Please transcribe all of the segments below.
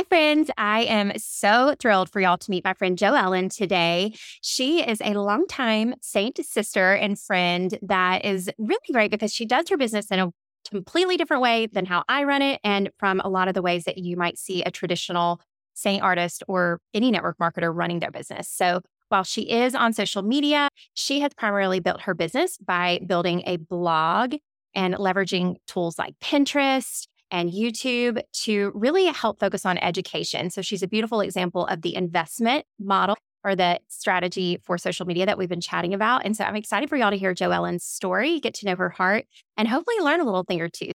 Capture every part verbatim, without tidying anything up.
Hi, friends. I am so thrilled for y'all to meet my friend JoEllen today. She is a longtime Seint sister and friend that is really great because she does her business in a completely different way than how I run it and from a lot of the ways that you might see a traditional Seint artist or any network marketer running their business. So while she is on social media, she has primarily built her business by building a blog and leveraging tools like Pinterest and YouTube to really help focus on education. So she's a beautiful example of the investment model or the strategy for social media that we've been chatting about. And so I'm excited for y'all to hear JoEllen's story, get to know her heart, and hopefully learn a little thing or two.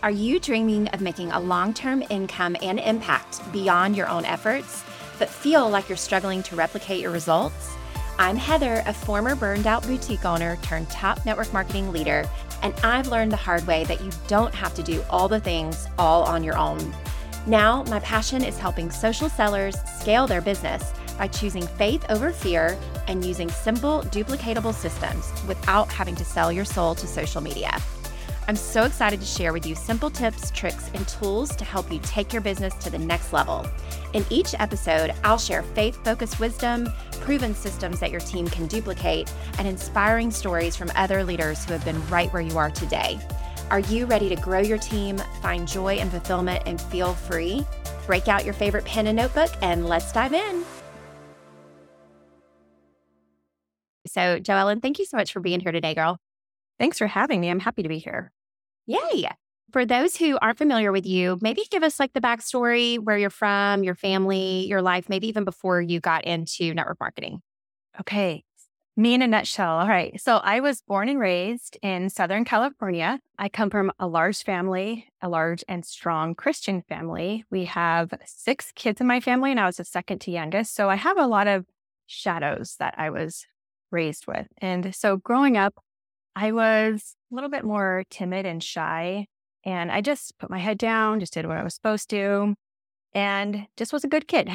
Are you dreaming of making a long-term income and impact beyond your own efforts, but feel like you're struggling to replicate your results? I'm Heather, a former burned out boutique owner turned top network marketing leader, and I've learned the hard way that you don't have to do all the things all on your own. Now, my passion is helping social sellers scale their business by choosing faith over fear and using simple, duplicatable systems without having to sell your soul to social media. I'm so excited to share with you simple tips, tricks, and tools to help you take your business to the next level. In each episode, I'll share faith-focused wisdom, proven systems that your team can duplicate, and inspiring stories from other leaders who have been right where you are today. Are you ready to grow your team, find joy and fulfillment, and feel free? Break out your favorite pen and notebook, and let's dive in. So, JoEllen, thank you so much for being here today, girl. Thanks for having me. I'm happy to be here. Yay. For those who aren't familiar with you, maybe give us like the backstory, where you're from, your family, your life, maybe even before you got into network marketing. Okay. Me in a nutshell. All right. So I was born and raised in Southern California. I come from a large family, a large and strong Christian family. We have six kids in my family and I was the second to youngest. So I have a lot of shadows that I was raised with. And so growing up, I was a little bit more timid and shy. And I just put my head down, just did what I was supposed to, and just was a good kid.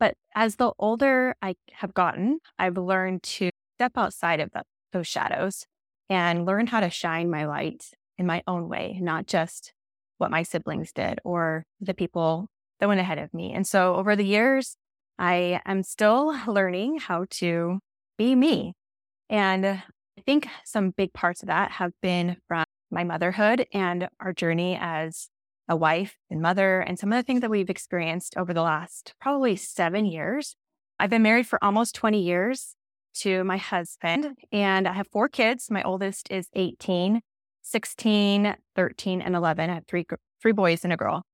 But as the older I have gotten, I've learned to step outside of the, those shadows and learn how to shine my light in my own way, not just what my siblings did or the people that went ahead of me. And so over the years, I am still learning how to be me. And I think some big parts of that have been from my motherhood and our journey as a wife and mother, and some of the things that we've experienced over the last probably seven years. I've been married for almost twenty years to my husband, and I have four kids. My oldest is eighteen, sixteen, thirteen, and eleven. I have three three boys and a girl.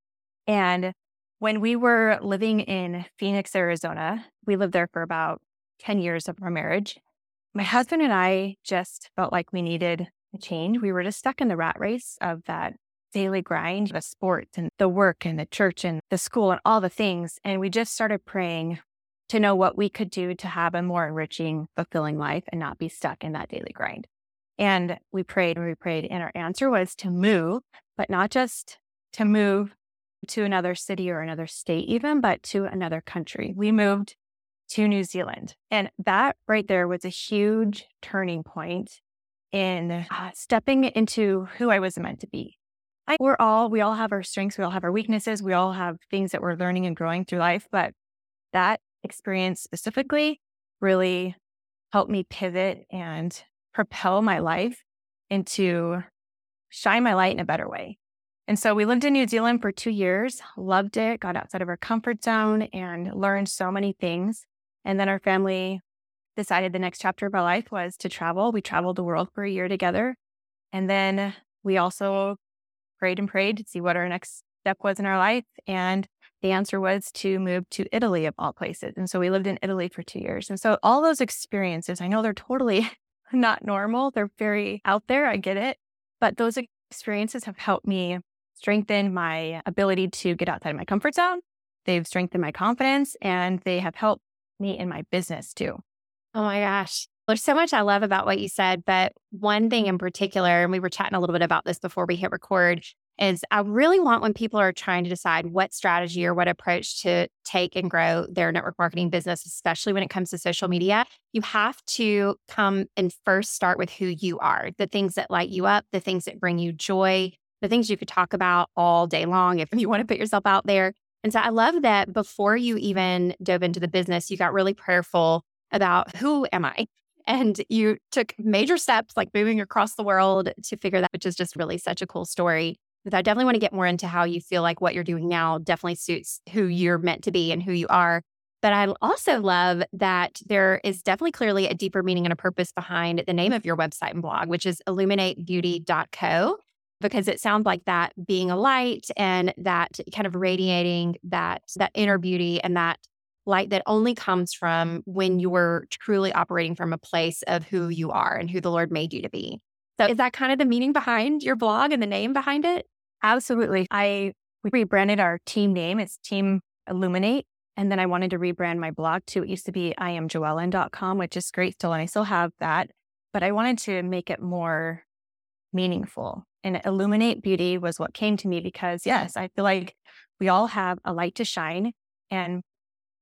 And when we were living in Phoenix, Arizona, we lived there for about ten years of our marriage. My husband and I just felt like we needed a change. We were just stuck in the rat race of that daily grind, the sports and the work and the church and the school and all the things. And we just started praying to know what we could do to have a more enriching, fulfilling life and not be stuck in that daily grind. And we prayed and we prayed. And our answer was to move, but not just to move to another city or another state even, but to another country. We moved to New Zealand. And that right there was a huge turning point in uh, stepping into who I was meant to be. I, we're all, we all have our strengths. We all have our weaknesses. We all have things that we're learning and growing through life. But that experience specifically really helped me pivot and propel my life into shine my light in a better way. And so we lived in New Zealand for two years, loved it, got outside of our comfort zone and learned so many things. And then our family decided the next chapter of our life was to travel. We traveled the world for a year together. And then we also prayed and prayed to see what our next step was in our life. And the answer was to move to Italy, of all places. And so we lived in Italy for two years. And so all those experiences, I know they're totally not normal. They're very out there. I get it. But those experiences have helped me strengthen my ability to get outside of my comfort zone. They've strengthened my confidence and they have helped me in my business too. Oh my gosh. There's so much I love about what you said, but one thing in particular, and we were chatting a little bit about this before we hit record, is I really want when people are trying to decide what strategy or what approach to take and grow their network marketing business, especially when it comes to social media, you have to come and first start with who you are, the things that light you up, the things that bring you joy, the things you could talk about all day long if you want to put yourself out there. And so I love that before you even dove into the business, you got really prayerful about who am I? And you took major steps like moving across the world to figure that, which is just really such a cool story. But I definitely want to get more into how you feel like what you're doing now definitely suits who you're meant to be and who you are. But I also love that there is definitely clearly a deeper meaning and a purpose behind the name of your website and blog, which is illuminate beauty dot co, because it sounds like that being a light and that kind of radiating that that inner beauty and that light that only comes from when you're truly operating from a place of who you are and who the Lord made you to be. So is that kind of the meaning behind your blog and the name behind it? Absolutely. I we rebranded our team name. It's Team Illuminate. And then I wanted to rebrand my blog to, it used to be I am Joellen dot com, which is great still, and I still have that. But I wanted to make it more meaningful. And Illuminate Beauty was what came to me because, yes, I feel like we all have a light to shine. And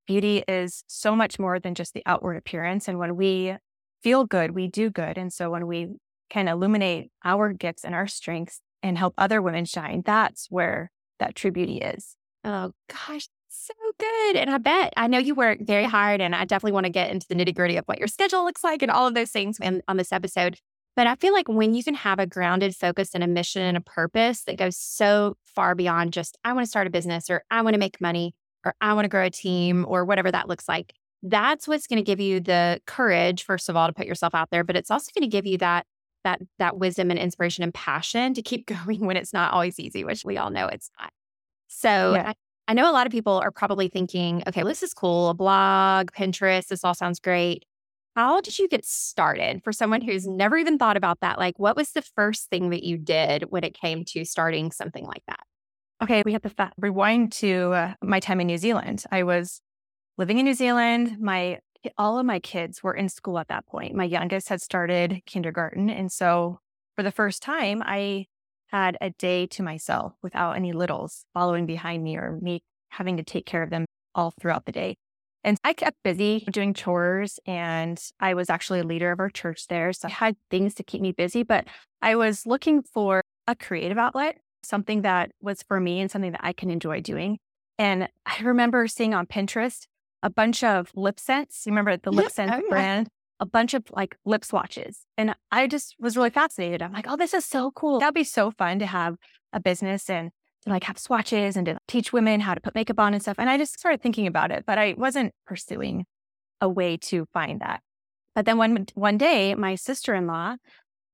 beauty is so much more than just the outward appearance. And when we feel good, we do good. And so when we can illuminate our gifts and our strengths and help other women shine, that's where that true beauty is. Oh, gosh. So good. And I bet, I know you work very hard, and I definitely want to get into the nitty gritty of what your schedule looks like and all of those things in, on this episode. But I feel like when you can have a grounded focus and a mission and a purpose that goes so far beyond just, I want to start a business or I want to make money or I want to grow a team or whatever that looks like, that's what's going to give you the courage, first of all, to put yourself out there. But it's also going to give you that that that wisdom and inspiration and passion to keep going when it's not always easy, which we all know it's not. So yeah. I, I know a lot of people are probably thinking, okay, well, this is cool, a blog, Pinterest, this all sounds great. How did you get started? For someone who's never even thought about that, like what was the first thing that you did when it came to starting something like that? Okay, we have to fa- rewind to uh, my time in New Zealand. I was living in New Zealand. My all of my kids were in school at that point. My youngest had started kindergarten. And so for the first time, I had a day to myself without any littles following behind me or me having to take care of them all throughout the day. And I kept busy doing chores, and I was actually a leader of our church there. So I had things to keep me busy, but I was looking for a creative outlet, something that was for me and something that I can enjoy doing. And I remember seeing on Pinterest a bunch of lip scents. You remember the lip scent oh, yeah. brand? A bunch of like lip swatches. And I just was really fascinated. I'm like, oh, this is so cool. That'd be so fun to have a business and to like have swatches and to teach women how to put makeup on and stuff. And I just started thinking about it, but I wasn't pursuing a way to find that. But then one, one day, my sister-in-law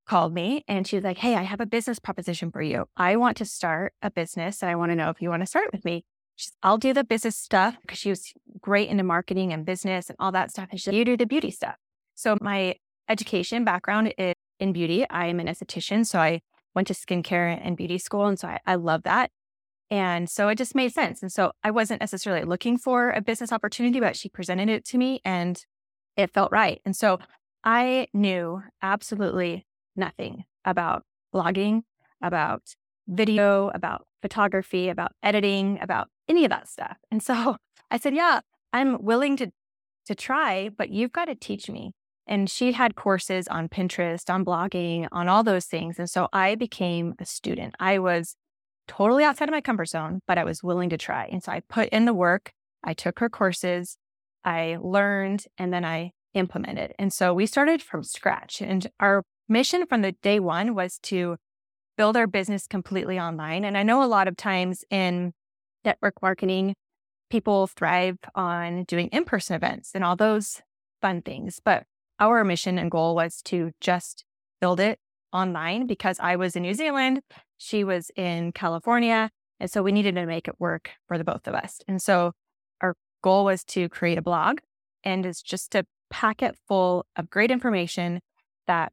called me and she was like, hey, I have a business proposition for you. I want to start a business and I want to know if you want to start with me. She's, I'll do the business stuff because she was great into marketing and business and all that stuff. And she's like, you do the beauty stuff. So my education background is in beauty. I am an esthetician, so I went to skincare and beauty school, and so I, I love that. And so it just made sense. And so I wasn't necessarily looking for a business opportunity, but she presented it to me, and it felt right. And so I knew absolutely nothing about blogging, about video, about photography, about editing, about any of that stuff. And so I said, yeah, I'm willing to, to try, but you've got to teach me. And she had courses on Pinterest, on blogging, on all those things. And so I became a student. I was totally outside of my comfort zone, but I was willing to try. And so I put in the work. I took her courses. I learned, and then I implemented. And so we started from scratch. And our mission from the day one was to build our business completely online. And I know a lot of times in network marketing, people thrive on doing in-person events and all those fun things. But our mission and goal was to just build it online because I was in New Zealand, she was in California, and so we needed to make it work for the both of us. And so our goal was to create a blog, and it's just a packet full of great information that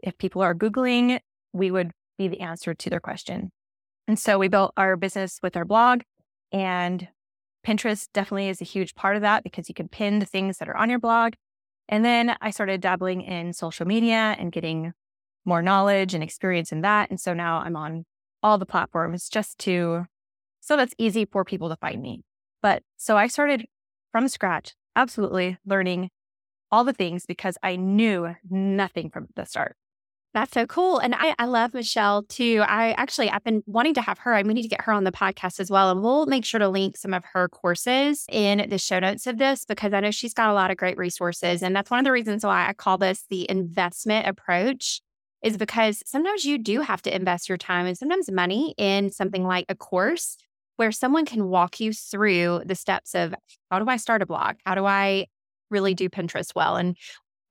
if people are Googling, we would be the answer to their question. And so we built our business with our blog, and Pinterest definitely is a huge part of that because you can pin the things that are on your blog. And then I started dabbling in social media and getting more knowledge and experience in that. And so now I'm on all the platforms just to, so that's easy for people to find me. But so I started from scratch, absolutely learning all the things because I knew nothing from the start. That's so cool. And I, I love Michelle too. I actually, I've been wanting to have her. I need to get her on the podcast as well. And we'll make sure to link some of her courses in the show notes of this, because I know she's got a lot of great resources. And that's one of the reasons why I call this the investment approach, is because sometimes you do have to invest your time and sometimes money in something like a course where someone can walk you through the steps of, how do I start a blog? How do I really do Pinterest well? And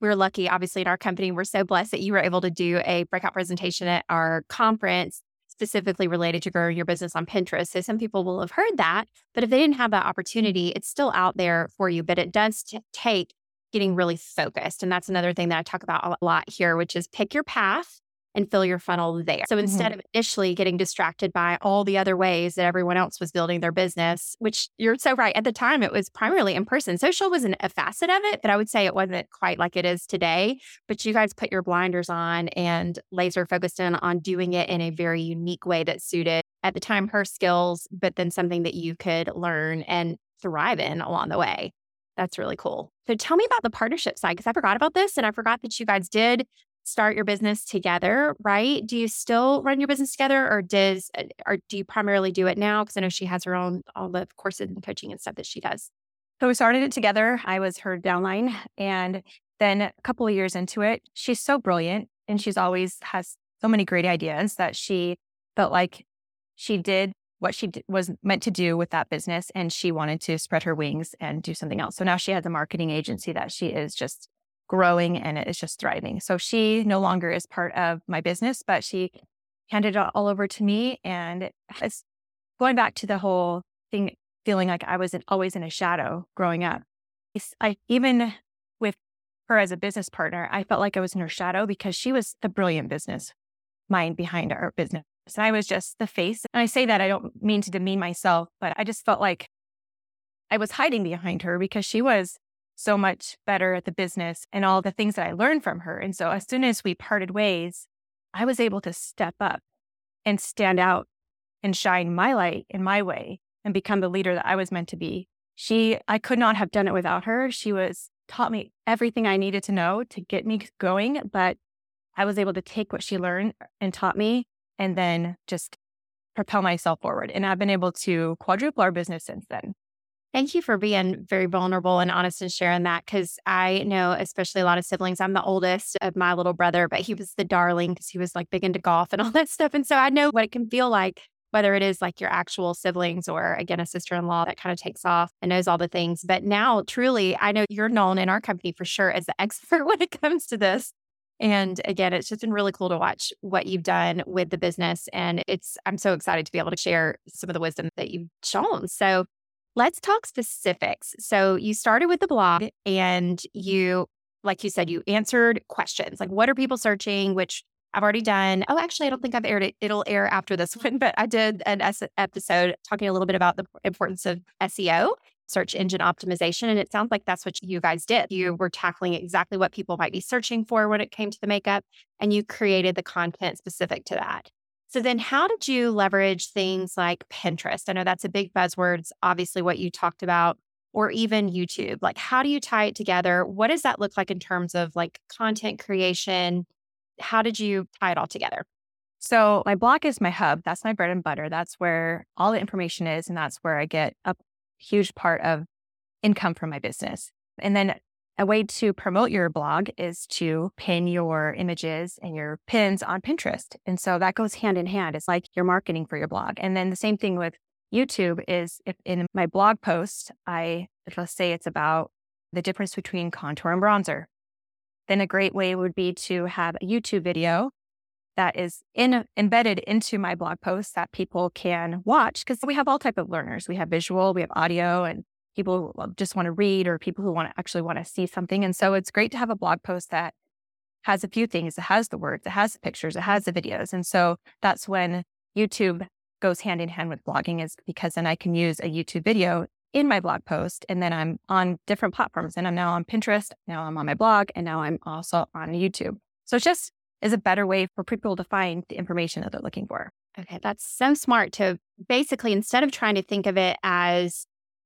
we're lucky, obviously, in our company, we're so blessed that you were able to do a breakout presentation at our conference specifically related to growing your business on Pinterest. So some people will have heard that, but if they didn't have that opportunity, it's still out there for you. But it does t- take getting really focused. And that's another thing that I talk about a lot here, which is pick your path and fill your funnel there. So instead mm-hmm. of initially getting distracted by all the other ways that everyone else was building their business, which you're so right. At the time, it was primarily in person. Social was an, a facet of it, but I would say it wasn't quite like it is today. But you guys put your blinders on and laser focused in on doing it in a very unique way that suited, at the time, her skills, but then something that you could learn and thrive in along the way. That's really cool. So tell me about the partnership side, because I forgot about this and I forgot that you guys did start your business together, right? Do you still run your business together, or does, or do you primarily do it now? Because I know she has her own, all the courses and coaching and stuff that she does. So we started it together. I was her downline. And then a couple of years into it, she's so brilliant and she's always has so many great ideas that she felt like she did what she did, was meant to do with that business. And she wanted to spread her wings and do something else. So now she has a marketing agency that she is just growing, and it is just thriving. So she no longer is part of my business, but she handed it all over to me. And it's going back to the whole thing, feeling like I was in, always in a shadow growing up. It's, I, even with her as a business partner, I felt like I was in her shadow because she was the brilliant business mind behind our business. And I was just the face. And I say that, I don't mean to demean myself, but I just felt like I was hiding behind her because she was so much better at the business and all the things that I learned from her. And so as soon as we parted ways, I was able to step up and stand out and shine my light in my way and become the leader that I was meant to be. She, I could not have done it without her. She was taught me everything I needed to know to get me going, but I was able to take what she learned and taught me and then just propel myself forward. And I've been able to quadruple our business since then. Thank you for being very vulnerable and honest and sharing that, because I know, especially a lot of siblings, I'm the oldest of my little brother, but he was the darling because he was like big into golf and all that stuff. And so I know what it can feel like, whether it is like your actual siblings or, again, a sister-in-law that kind of takes off and knows all the things. But now, truly, I know you're known in our company for sure as the expert when it comes to this. And again, it's just been really cool to watch what you've done with the business. And it's, I'm so excited to be able to share some of the wisdom that you've shown. So let's talk specifics. So you started with the blog and you, like you said, you answered questions like, what are people searching, which I've already done. Oh, actually, I don't think I've aired it. It'll air after this one, but I did an episode talking a little bit about the importance of S E O, search engine optimization. And it sounds like that's what you guys did. You were tackling exactly what people might be searching for when it came to the makeup, and you created the content specific to that. So then how did you leverage things like Pinterest? I know that's a big buzzword. It's obviously what you talked about, or even YouTube. Like, how do you tie it together? What does that look like in terms of like content creation? How did you tie it all together? So my blog is my hub. That's my bread and butter. That's where all the information is. And that's where I get a huge part of income from my business. And then a way to promote your blog is to pin your images and your pins on Pinterest. And so that goes hand in hand. It's like your marketing for your blog. And then the same thing with YouTube is, if in my blog post, I, let's say it's about the difference between contour and bronzer, then a great way would be to have a YouTube video that is in, embedded into my blog post that people can watch, because we have all type of learners. We have visual, we have audio, and people who just want to read, or people who want to actually want to see something. And so it's great to have a blog post that has a few things. It has the words, it has the pictures, it has the videos. And so that's when YouTube goes hand in hand with blogging, is because then I can use a YouTube video in my blog post, and then I'm on different platforms, and I'm now on Pinterest, now I'm on my blog, and now I'm also on YouTube. So it just is a better way for people to find the information that they're looking for. Okay, that's so smart to basically, instead of trying to think of it as,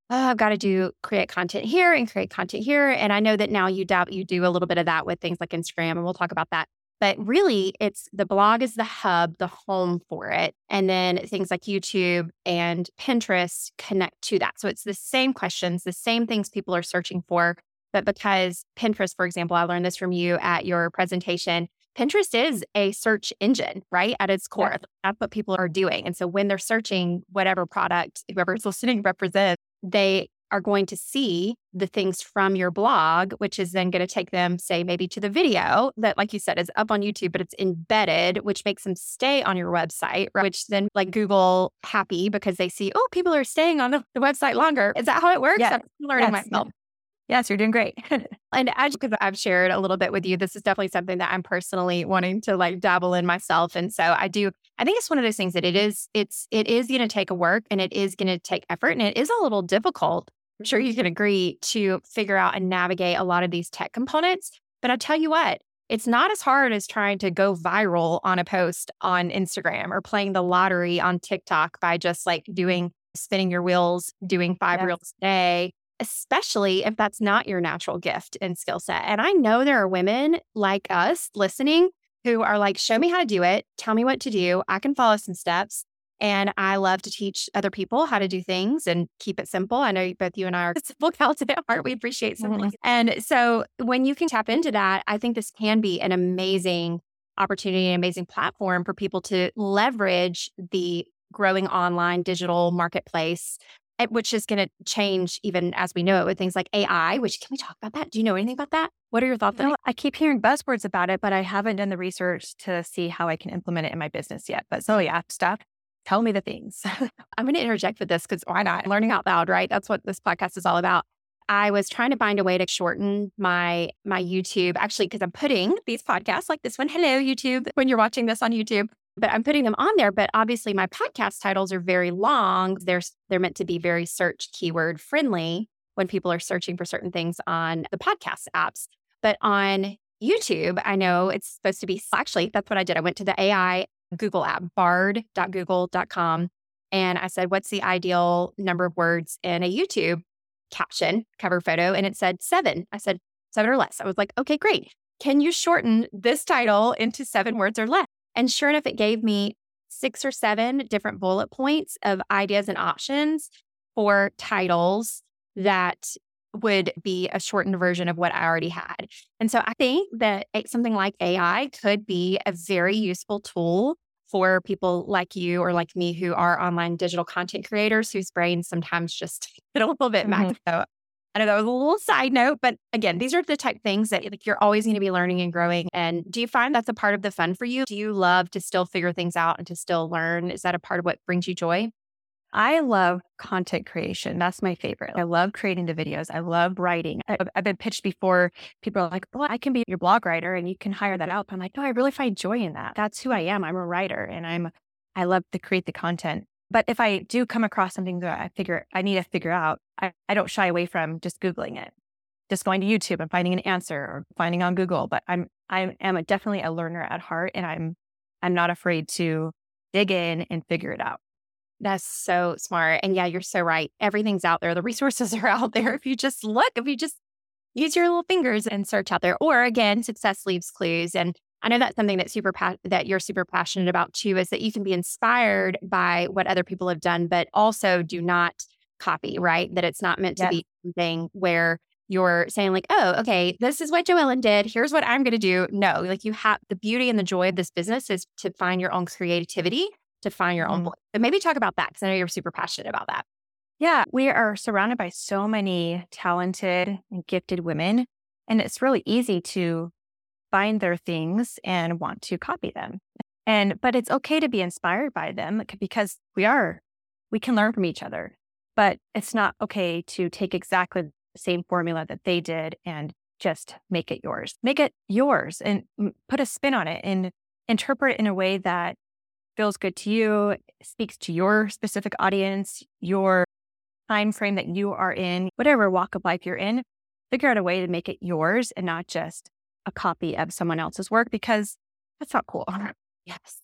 oh, I've got to do create content here and create content here. And I know that now you doubt you do a little bit of that with things like Instagram, and we'll talk about that. But really, it's the blog is the hub, the home for it. And then things like YouTube and Pinterest connect to that. So it's the same questions, the same things people are searching for. But because Pinterest, for example, I learned this from you at your presentation, Pinterest is a search engine, right? At its core, yeah. That's what people are doing. And so when they're searching whatever product, whoever's listening represents, they are going to see the things from your blog, which is then going to take them, say, maybe to the video that, like you said, is up on YouTube, but it's embedded, which makes them stay on your website, right? Which then like Google happy because they see, oh, people are staying on the, the website longer. Is that how it works? Yes. I'm learning yes. myself. Yes, you're doing great. And as because I've shared a little bit with you, this is definitely something that I'm personally wanting to like dabble in myself. And so I do, I think it's one of those things that it is, it's, it is going to take a work and it is going to take effort and it is a little difficult. I'm sure you can agree to figure out and navigate a lot of these tech components. But I tell you what, it's not as hard as trying to go viral on a post on Instagram or playing the lottery on TikTok by just like doing, spinning your wheels, doing five yes. reels a day, especially if that's not your natural gift and skill set. And I know there are women like us listening who are like, show me how to do it. Tell me what to do. I can follow some steps. And I love to teach other people how to do things and keep it simple. I know both you and I are simple cows at heart. We appreciate something. Mm-hmm. And so when you can tap into that, I think this can be an amazing opportunity, an amazing platform for people to leverage the growing online digital marketplace, which is going to change even as we know it with things like A I, which can we talk about that? Do you know anything about that? What are your thoughts? You know, I keep hearing buzzwords about it, but I haven't done the research to see how I can implement it in my business yet. But so yeah, stuff. Tell me the things. I'm going to interject with this because why not? Learning out loud, right? That's what this podcast is all about. I was trying to find a way to shorten my my YouTube, actually, because I'm putting these podcasts like this one. Hello, YouTube, when you're watching this on YouTube. But I'm putting them on there. But obviously, my podcast titles are very long. They're, they're meant to be very search keyword friendly when people are searching for certain things on the podcast apps. But on YouTube, I know it's supposed to be, actually, that's what I did. I went to the A I Google app, bard dot google dot com. And I said, what's the ideal number of words in a YouTube caption, cover photo? And it said seven. I said seven or less. I was like, okay, great. Can you shorten this title into seven words or less? And sure enough, it gave me six or seven different bullet points of ideas and options for titles that would be a shortened version of what I already had. And so I think that something like A I could be a very useful tool for people like you or like me who are online digital content creators whose brains sometimes just get a little bit mm-hmm. maxed out. I know that was a little side note, but again, these are the type of things that like you're always going to be learning and growing. And do you find that's a part of the fun for you? Do you love to still figure things out and to still learn? Is that a part of what brings you joy? I love content creation. That's my favorite. I love creating the videos. I love writing. I've, I've been pitched before. People are like, well, I can be your blog writer and you can hire that out. But I'm like, no, I really find joy in that. That's who I am. I'm a writer and I'm, I love to create the content. But if I do come across something that I figure I need to figure out, I, I don't shy away from just Googling it, just going to YouTube and finding an answer or finding on Google. But I'm, I am definitely a learner at heart and I'm, I'm not afraid to dig in and figure it out. That's so smart. And yeah, you're so right. Everything's out there. The resources are out there. If you just look, if you just use your little fingers and search out there, or again, success leaves clues. And I know that's something that's super pa- that you're super passionate about too, is that you can be inspired by what other people have done, but also do not copy, right? That it's not meant to yeah. be something where you're saying like, oh, okay, this is what JoEllen did. Here's what I'm going to do. No, like you have the beauty and the joy of this business is to find your own creativity, to find your own voice. But maybe talk about that because I know you're super passionate about that. Yeah, we are surrounded by so many talented and gifted women, and it's really easy to find their things and want to copy them. And but it's okay to be inspired by them because we are, we can learn from each other. But it's not okay to take exactly the same formula that they did and just make it yours. Make it yours and put a spin on it and interpret it in a way that feels good to you, speaks to your specific audience, your time frame that you are in, whatever walk of life you're in, figure out a way to make it yours and not just a copy of someone else's work because that's not cool. Yes.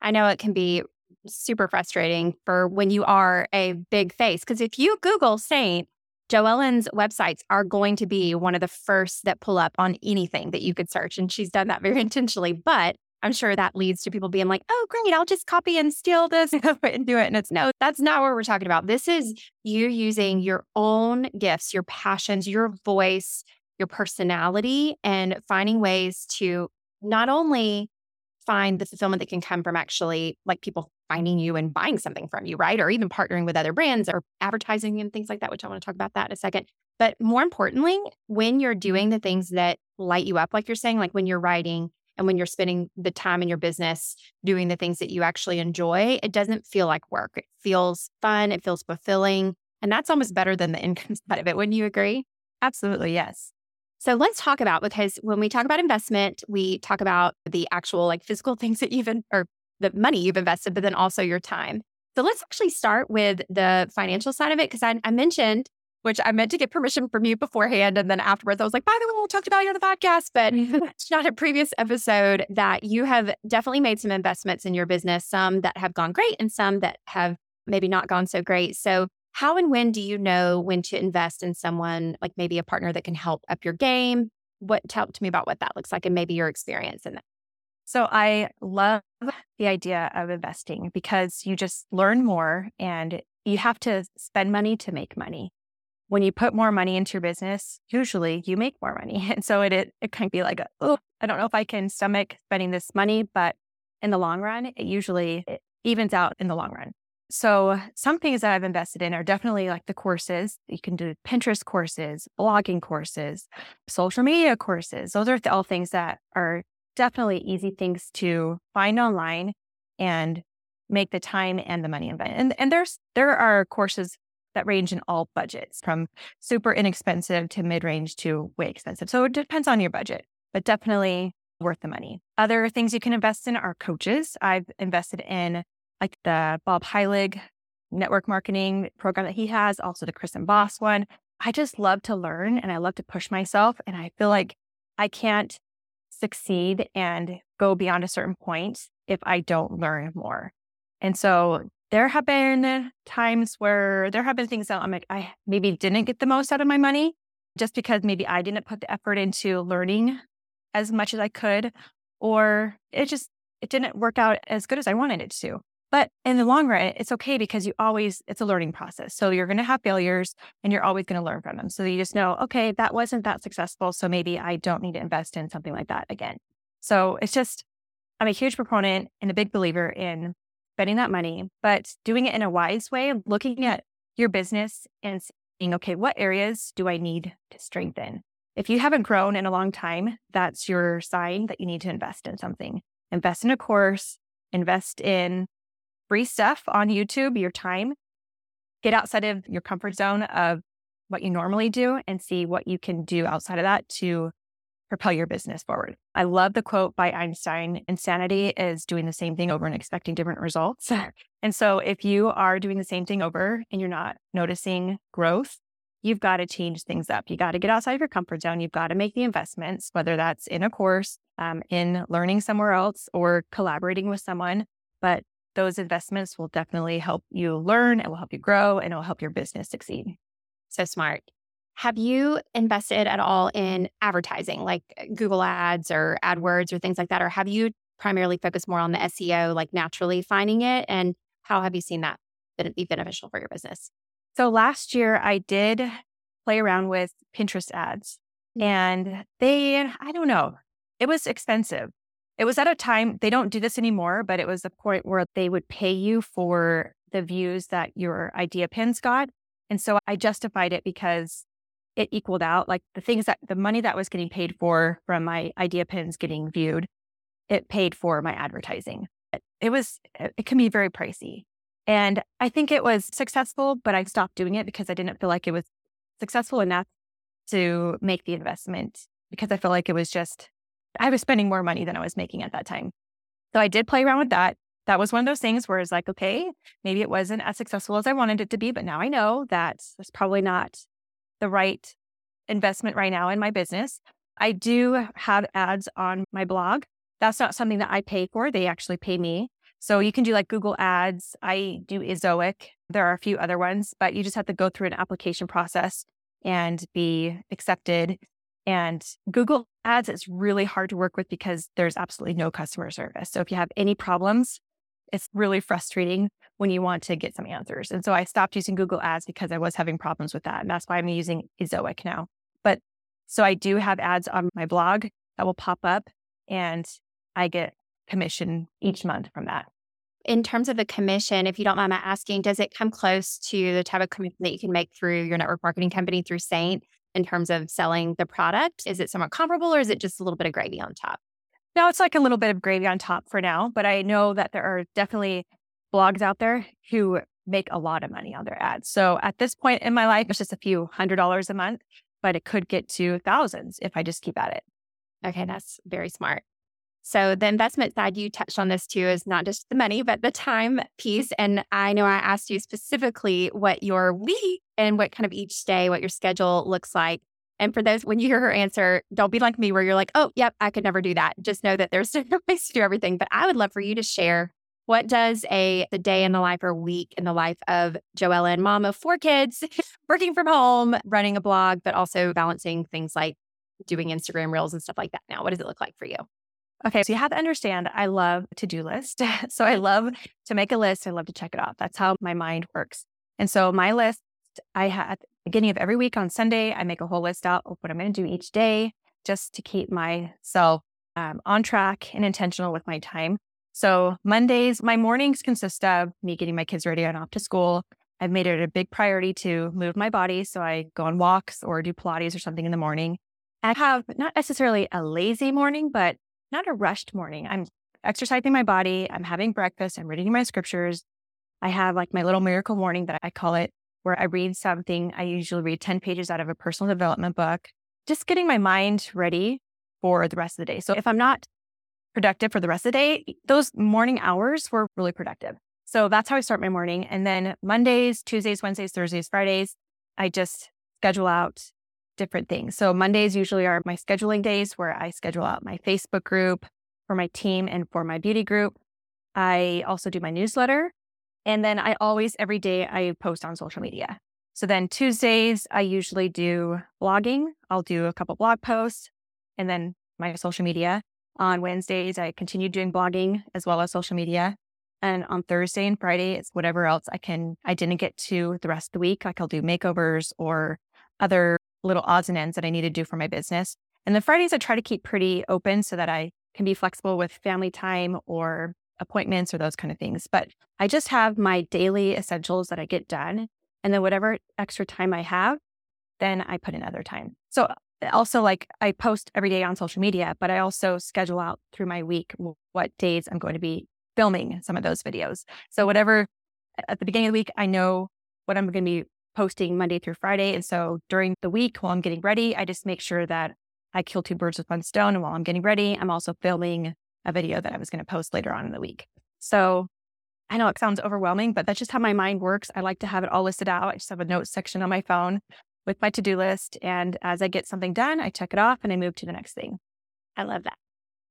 I know it can be super frustrating for when you are a big face because if you Google Seint JoEllen's websites are going to be one of the first that pull up on anything that you could search. And she's done that very intentionally. But I'm sure that leads to people being like, oh, great, I'll just copy and steal this and do it. And it's no, that's not what we're talking about. This is you using your own gifts, your passions, your voice, your personality, and finding ways to not only find the fulfillment that can come from actually like people finding you and buying something from you, right? Or even partnering with other brands or advertising and things like that, which I want to talk about that in a second. But more importantly, when you're doing the things that light you up, like you're saying, like when you're writing and when you're spending the time in your business doing the things that you actually enjoy, it doesn't feel like work. It feels fun. It feels fulfilling. And that's almost better than the income side of it. Wouldn't you agree? Absolutely. Yes. So let's talk about, because when we talk about investment, we talk about the actual like physical things that you've, in, or the money you've invested, but then also your time. So let's actually start with the financial side of it, because I, I mentioned, which I meant to get permission from you beforehand. And then afterwards, I was like, by the way, we'll talk about it on the podcast, but it's not a previous episode that you have definitely made some investments in your business, some that have gone great and some that have maybe not gone so great. So how and when do you know when to invest in someone, like maybe a partner that can help up your game? What, talk to me about what that looks like and maybe your experience in that. So I love the idea of investing because you just learn more and you have to spend money to make money. When you put more money into your business, usually you make more money. And so it it, it can be like, oh, I don't know if I can stomach spending this money, but in the long run, it usually it evens out in the long run. So some things that I've invested in are definitely like the courses. You can do Pinterest courses, blogging courses, social media courses. Those are all things that are definitely easy things to find online and make the time and the money invest. And and there's there are courses that range in all budgets, from super inexpensive to mid-range to way expensive. So it depends on your budget, but definitely worth the money. Other things you can invest in are coaches. I've invested in like the Bob Heilig network marketing program that he has, also the Kristen Boss one. I just love to learn and I love to push myself. And I feel like I can't succeed and go beyond a certain point if I don't learn more. And so there have been times where there have been things that I'm like, I maybe didn't get the most out of my money just because maybe I didn't put the effort into learning as much as I could, or it just, it didn't work out as good as I wanted it to. But in the long run, it's okay because you always, it's a learning process. So you're going to have failures and you're always going to learn from them. So you just know, okay, that wasn't that successful. So maybe I don't need to invest in something like that again. So it's just, I'm a huge proponent and a big believer in spending that money, but doing it in a wise way, looking at your business and seeing, okay, what areas do I need to strengthen? If you haven't grown in a long time, that's your sign that you need to invest in something. Invest in a course, invest in free stuff on YouTube, your time, get outside of your comfort zone of what you normally do and see what you can do outside of that to propel your business forward. I love the quote by Einstein, insanity is doing the same thing over and expecting different results. And so if you are doing the same thing over and you're not noticing growth, you've got to change things up. You got to get outside of your comfort zone. You've got to make the investments, whether that's in a course, um, in learning somewhere else or collaborating with someone. But those investments will definitely help you learn, it will help you grow, and it will help your business succeed. So smart. Have you invested at all in advertising, like Google Ads or AdWords or things like that? Or have you primarily focused more on the S E O, like naturally finding it? And how have you seen that be beneficial for your business? So last year I did play around with Pinterest ads and they, I don't know, it was expensive. It was at a time, they don't do this anymore, but it was the point where they would pay you for the views that your idea pins got. And so I justified it because it equaled out like the things that the money that was getting paid for from my idea pins getting viewed, it paid for my advertising. It, it was, it can be very pricey. And I think it was successful, but I stopped doing it because I didn't feel like it was successful enough to make the investment because I felt like it was just, I was spending more money than I was making at that time. So I did play around with that. That was one of those things where it's like, okay, maybe it wasn't as successful as I wanted it to be, but now I know that it's probably not the right investment right now in my business. I do have ads on my blog. That's not something that I pay for. They actually pay me. So you can do like Google Ads. I do Ezoic. There are a few other ones, but you just have to go through an application process and be accepted. And Google Ads is really hard to work with because there's absolutely no customer service. So if you have any problems, it's really frustrating when you want to get some answers. And so I stopped using Google Ads because I was having problems with that. And that's why I'm using Ezoic now. But so I do have ads on my blog that will pop up, and I get commission each month from that. In terms of the commission, if you don't mind my asking, does it come close to the type of commission that you can make through your network marketing company through Seint in terms of selling the product? Is it somewhat comparable, or is it just a little bit of gravy on top? No, it's like a little bit of gravy on top for now, but I know that there are definitely blogs out there who make a lot of money on their ads. So at this point in my life, it's just a few hundred dollars a month, but it could get to thousands if I just keep at it. Okay, that's very smart. So the investment side, you touched on this too, is not just the money, but the time piece. And I know I asked you specifically what your week and what kind of each day, what your schedule looks like. And for those, when you hear her answer, don't be like me where you're like, oh, yep, I could never do that. Just know that there's different ways to do everything. But I would love for you to share, what does a, a day in the life or week in the life of JoEllen, mom of four kids, working from home, running a blog, but also balancing things like doing Instagram reels and stuff like that now? What does it look like for you? Okay, so you have to understand, I love to-do lists. So I love to make a list. I love to check it off. That's how my mind works. And so my list, I have at the beginning of every week on Sunday, I make a whole list out of what I'm going to do each day just to keep myself um, on track and intentional with my time. So Mondays, my mornings consist of me getting my kids ready and off to school. I've made it a big priority to move my body. So I go on walks or do Pilates or something in the morning. I have not necessarily a lazy morning, but not a rushed morning. I'm exercising my body. I'm having breakfast. I'm reading my scriptures. I have like my little miracle morning that I call it, where I read something. I usually read ten pages out of a personal development book, just getting my mind ready for the rest of the day. So if I'm not productive for the rest of the day, those morning hours were really productive. So that's how I start my morning. And then Mondays, Tuesdays, Wednesdays, Thursdays, Fridays, I just schedule out different things. So Mondays usually are my scheduling days where I schedule out my Facebook group for my team and for my beauty group. I also do my newsletter. And then I always, every day I post on social media. So then Tuesdays, I usually do blogging. I'll do a couple blog posts and then my social media. On Wednesdays, I continue doing blogging as well as social media. And on Thursday and Friday, it's whatever else I can, I didn't get to the rest of the week. Like I'll do makeovers or other little odds and ends that I need to do for my business. And the Fridays I try to keep pretty open so that I can be flexible with family time or appointments or those kind of things. But I just have my daily essentials that I get done. And then whatever extra time I have, then I put in other time. So also like I post every day on social media, but I also schedule out through my week what days I'm going to be filming some of those videos. So whatever, at the beginning of the week, I know what I'm going to be posting Monday through Friday. And so during the week while I'm getting ready, I just make sure that I kill two birds with one stone. And while I'm getting ready, I'm also filming a video that I was going to post later on in the week. So I know it sounds overwhelming, but that's just how my mind works. I like to have it all listed out. I just have a notes section on my phone with my to-do list. And as I get something done, I check it off and I move to the next thing. I love that.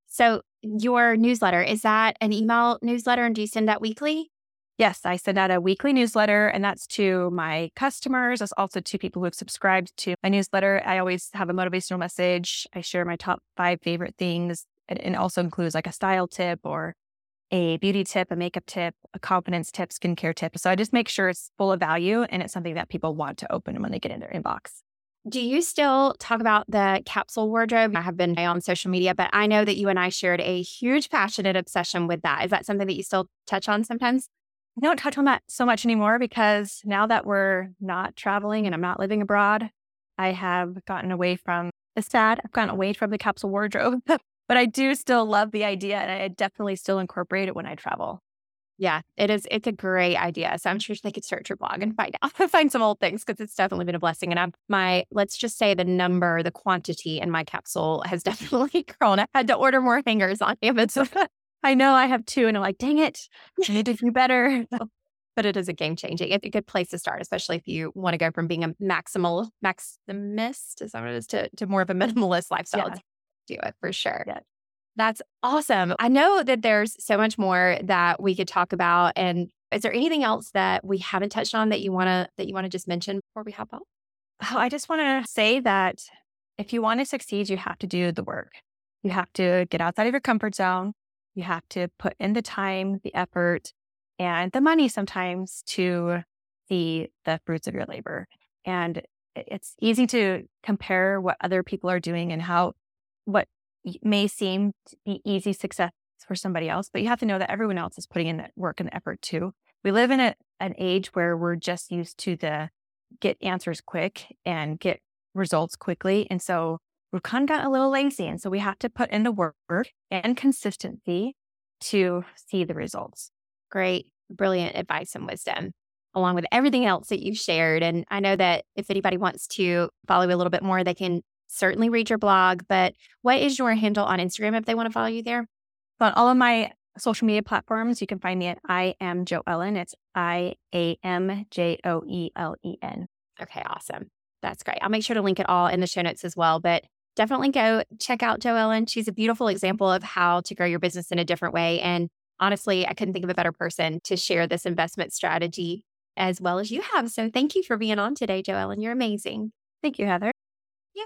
So your newsletter, is that an email newsletter and do you send that weekly? Yes, I send out a weekly newsletter, and that's to my customers. That's also to people who have subscribed to my newsletter. I always have a motivational message. I share my top five favorite things, and it also includes like a style tip or a beauty tip, a makeup tip, a confidence tip, skincare tip. So I just make sure it's full of value and it's something that people want to open when they get in their inbox. Do you still talk about the capsule wardrobe? I have been on social media, but I know that you and I shared a huge passionate obsession with that. Is that something that you still touch on sometimes? I don't touch on that so much anymore because now that we're not traveling and I'm not living abroad, I have gotten away from, it's sad, I've gotten away from the capsule wardrobe, but I do still love the idea and I definitely still incorporate it when I travel. Yeah, it is. It's a great idea. So I'm sure they could search your blog and find out, find some old things because it's definitely been a blessing. And I'm my, let's just say the number, the quantity in my capsule has definitely grown. I had to order more hangers on Amazon. I know I have two and I'm like, dang it, I need to do better. But it is a game changing. It's a good place to start, especially if you want to go from being a maximal maximist is that what it is, to, to more of a minimalist lifestyle. Yeah. Do it for sure. Yeah. That's awesome. I know that there's so much more that we could talk about. And is there anything else that we haven't touched on that you wanna that you wanna just mention before we hop out? I just want to say that if you want to succeed, you have to do the work. You have to get outside of your comfort zone. You have to put in the time, the effort, and the money sometimes to see the fruits of your labor. And it's easy to compare what other people are doing and how what may seem to be easy success for somebody else, but you have to know that everyone else is putting in that work and effort too. We live in a, an age where we're just used to the get answers quick and get results quickly. And so we've kind of gotten a little lazy. And so we have to put in the work and consistency to see the results. Great, brilliant advice and wisdom, along with everything else that you've shared. And I know that if anybody wants to follow you a little bit more, they can certainly read your blog. But what is your handle on Instagram if they want to follow you there? So on all of my social media platforms, you can find me at I Am JoEllen. It's I A M J O E L E N. Okay, awesome. That's great. I'll make sure to link it all in the show notes as well. But definitely go check out JoEllen. She's a beautiful example of how to grow your business in a different way. And honestly, I couldn't think of a better person to share this investment strategy as well as you have. So thank you for being on today, JoEllen. You're amazing. Thank you, Heather. Yeah.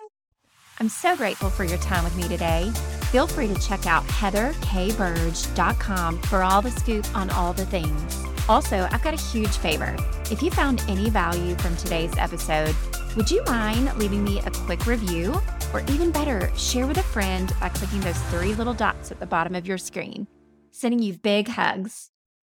I'm so grateful for your time with me today. Feel free to check out heather k burge dot com for all the scoop on all the things. Also, I've got a huge favor. If you found any value from today's episode, would you mind leaving me a quick review? Or even better, share with a friend by clicking those three little dots at the bottom of your screen. Sending you big hugs.